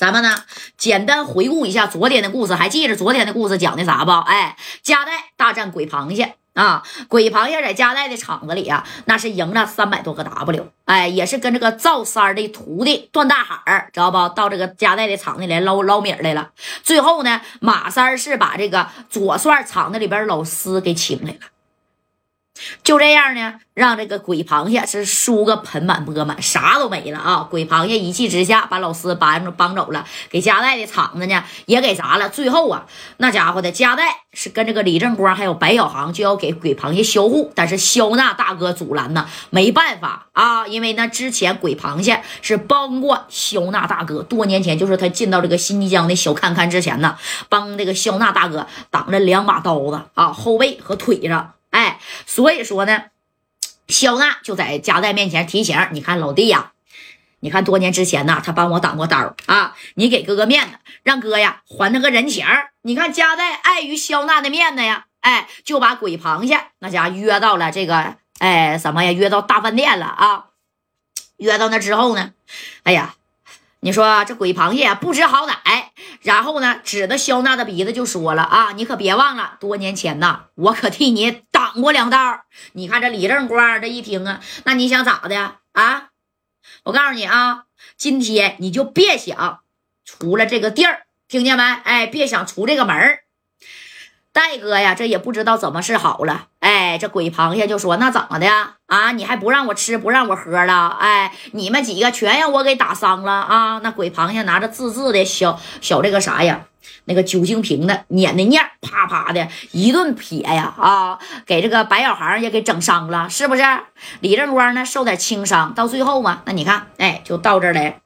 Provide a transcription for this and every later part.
咱们呢，简单回顾一下昨天的故事，还记着昨天的故事讲的啥吧？哎，加代大战鬼螃蟹啊，鬼螃蟹在加代的厂子里啊，那是赢了300多个 W， 哎，也是跟这个赵三的徒弟段大海，知道不？到这个加代的厂子里来捞米来了。最后呢，马三是把这个左帅厂子里边老师给请来了。就这样呢，让这个鬼螃蟹是输个盆满钵满，啥都没了啊！鬼螃蟹一气之下把老师帮走了，给加代的厂子呢也给砸了。最后啊，那家伙的加代是跟这个李正光还有白小航就要给鬼螃蟹销户，但是肖娜大哥阻拦呢，没办法啊，因为那之前鬼螃蟹是帮过肖娜大哥，多年前就是他进到这个新疆的小看看之前呢，帮这个肖娜大哥挡了2把刀子啊，后背和腿上。哎，所以说呢，肖娜就在加代面前提醒你看老弟呀，你看多年之前呢，他帮我挡过刀啊，你给哥哥面子，让哥呀还他个人情。你看加代碍于肖娜的面子呀，哎，就把鬼螃蟹那家约到了这个哎什么呀，约到大饭店了啊。约到那之后呢，哎呀，你说这鬼螃蟹啊不知好歹。然后呢，指着肖娜的鼻子就说了啊，你可别忘了，多年前呐，我可替你挡过2刀。你看这李正光这一听啊，那你想咋的呀？啊，我告诉你啊，今天你就别想出了这个地儿，听见没？哎，别想出这个门儿。戴哥呀，这也不知道怎么是好了。哎，这鬼螃蟹就说：“那怎么的呀？啊，你还不让我吃，不让我喝了？哎，你们几个全让我给打伤了啊！”那鬼螃蟹拿着自制的小这个啥呀，那个酒精瓶的碾的面，啪啪的一顿撇呀啊，给这个白小航也给整伤了，是不是？李正光呢受点轻伤，到最后嘛，那你看，哎，就到这儿来。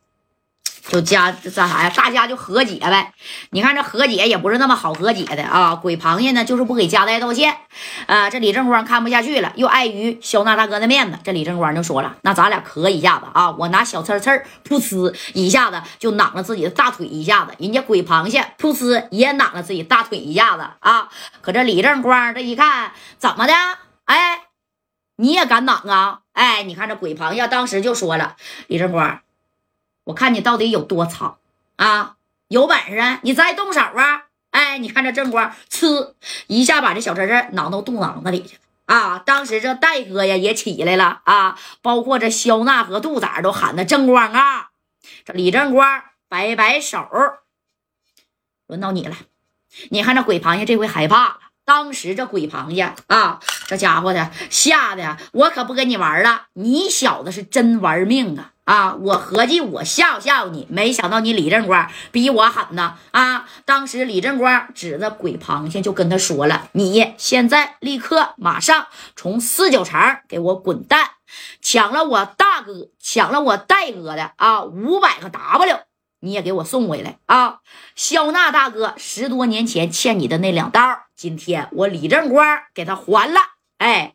就这啥呀？大家就和解呗。你看这和解也不是那么好和解的啊。鬼螃蟹呢，就是不给加代道歉。这李正光看不下去了，又碍于肖娜大哥的面子，这李正光就说了：“那咱俩磕一下子啊！我拿小刺刺噗呲一下子就攮了自己的大腿一下子，人家鬼螃蟹噗呲也攮了自己大腿一下子啊！可这李正光这一看，怎么的？哎，你也敢攮啊？哎，你看这鬼螃蟹当时就说了，李正光。”我看你到底有多藏啊！有本事你再动手啊！哎，你看这正光，呲一下把这小侄子挠到肚囊子里去了啊！当时这戴哥呀也起来了啊，包括这肖娜和杜仔都喊的正光啊！这李正光摆摆手，轮到你了。你看这鬼螃蟹这回害怕了，当时这鬼螃蟹啊，这家伙的吓得我可不跟你玩了，你小子是真玩命啊！啊！我合计我吓唬你，没想到你李正光比我喊的啊！当时李正光指着鬼螃蟹就跟他说了：“你现在立刻马上从49厂给我滚蛋，抢了我戴哥的啊500个 W， 你也给我送回来啊！肖娜大哥10多年前欠你的那2刀，今天我李正光给他还了，哎。”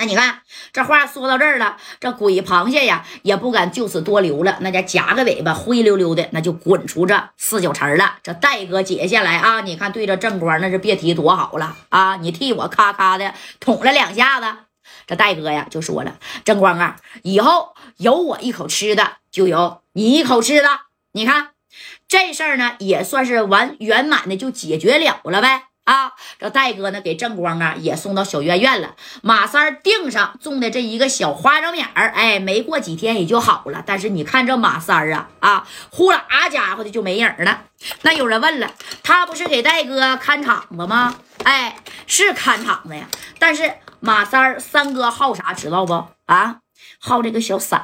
那你看这话说到这儿了，这鬼螃蟹呀也不敢就此多留了，那家夹个尾巴灰溜溜的，那就滚出这49层了。这戴哥解下来啊，你看对着正光那是别提多好了啊！你替我咔咔的捅了2下子，这戴哥呀就说了：“正光啊，以后有我一口吃的，就有你一口吃的。”你看这事儿呢也算是完圆满的就解决了呗。啊，这戴哥呢给正光啊也送到小院院了。马三腚上种的这一个小花生米儿，哎，没过几天也就好了。但是你看这马三啊，呼啦家伙的就没影了。那有人问了，他不是给戴哥看场子吗？哎，是看场子呀。但是马三哥好啥知道不？啊，好这个小色。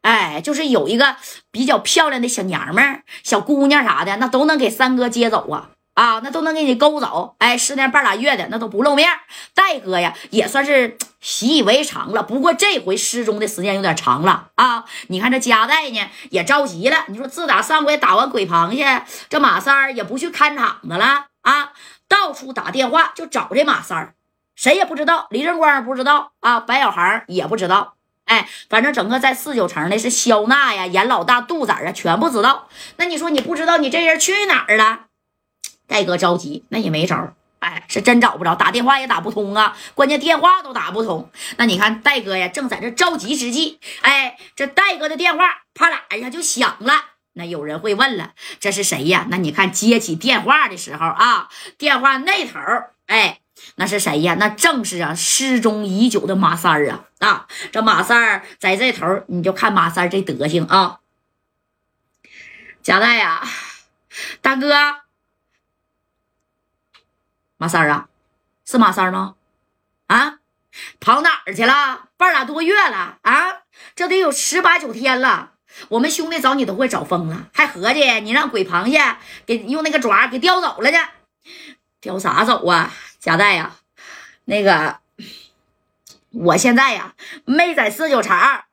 哎，就是有一个比较漂亮的小娘们儿、小姑娘啥的，那都能给三哥接走啊。啊，那都能给你勾走，哎，10年半拉月的那都不露面。戴哥呀也算是习以为常了，不过这回失踪的时间有点长了啊。你看这加代呢也着急了，你说自打上回打完鬼螃蟹，这马三也不去看场子了啊，到处打电话就找这马三，谁也不知道，李正光也不知道啊，白小航也不知道。哎，反正整个在49层的是肖娜呀、严老大、杜仔啊，全不知道。那你说你不知道，你这人去哪儿了？戴哥着急，那也没招，哎，是真找不着，打电话也打不通啊，关键电话都打不通。那你看戴哥呀，正在这着急之际，哎，这戴哥的电话啪啦一下就响了。那有人会问了，这是谁呀？那你看接起电话的时候啊，电话那头，哎，那是谁呀？那正是啊失踪已久的马三儿啊！啊，这马三儿在这头，你就看马三儿这德行啊！贾代呀，大哥，马三儿啊，是马三儿吗？啊，跑哪儿去了？半拉多月了啊，这得有18、19天了。我们兄弟找你都会找疯了，还合计你让鬼螃蟹给用那个爪给叼走了呢？叼啥走啊？贾代呀，那个我现在呀没在49厂，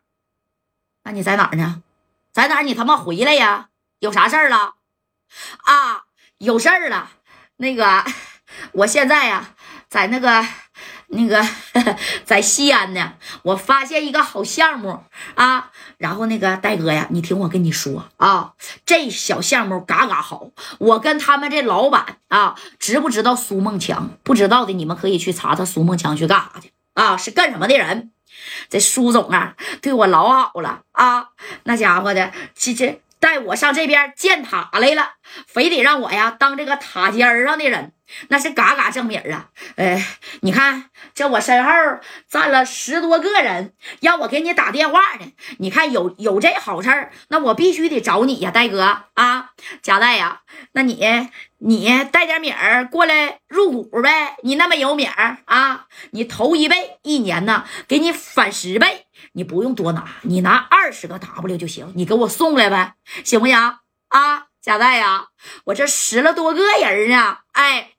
那你在哪儿呢？在哪儿？你他妈回来呀？有啥事儿了？啊，有事儿了。那个我现在呀在那个在西安呢，我发现一个好项目啊，然后那个戴哥呀，你听我跟你说啊，这小项目嘎嘎好，我跟他们这老板啊，知不知道苏梦强？不知道的你们可以去查查苏梦强去干啥去啊，是干什么的人？这苏总啊，对我老好了啊，那家伙的，这带我上这边建塔来了，非得让我呀当这个塔尖上的人。那是嘎嘎正名啊！你看这我身后站了10多个人，让我给你打电话呢。你看有这好事儿，那我必须得找你呀，戴哥啊，贾代呀，那你带点米儿过来入股呗，你那么有米儿啊，你投1倍，1年呢给你返10倍，你不用多拿，你拿20个W 就行，你给我送来呗，行不行啊？贾代呀，我这10多个人啊，哎。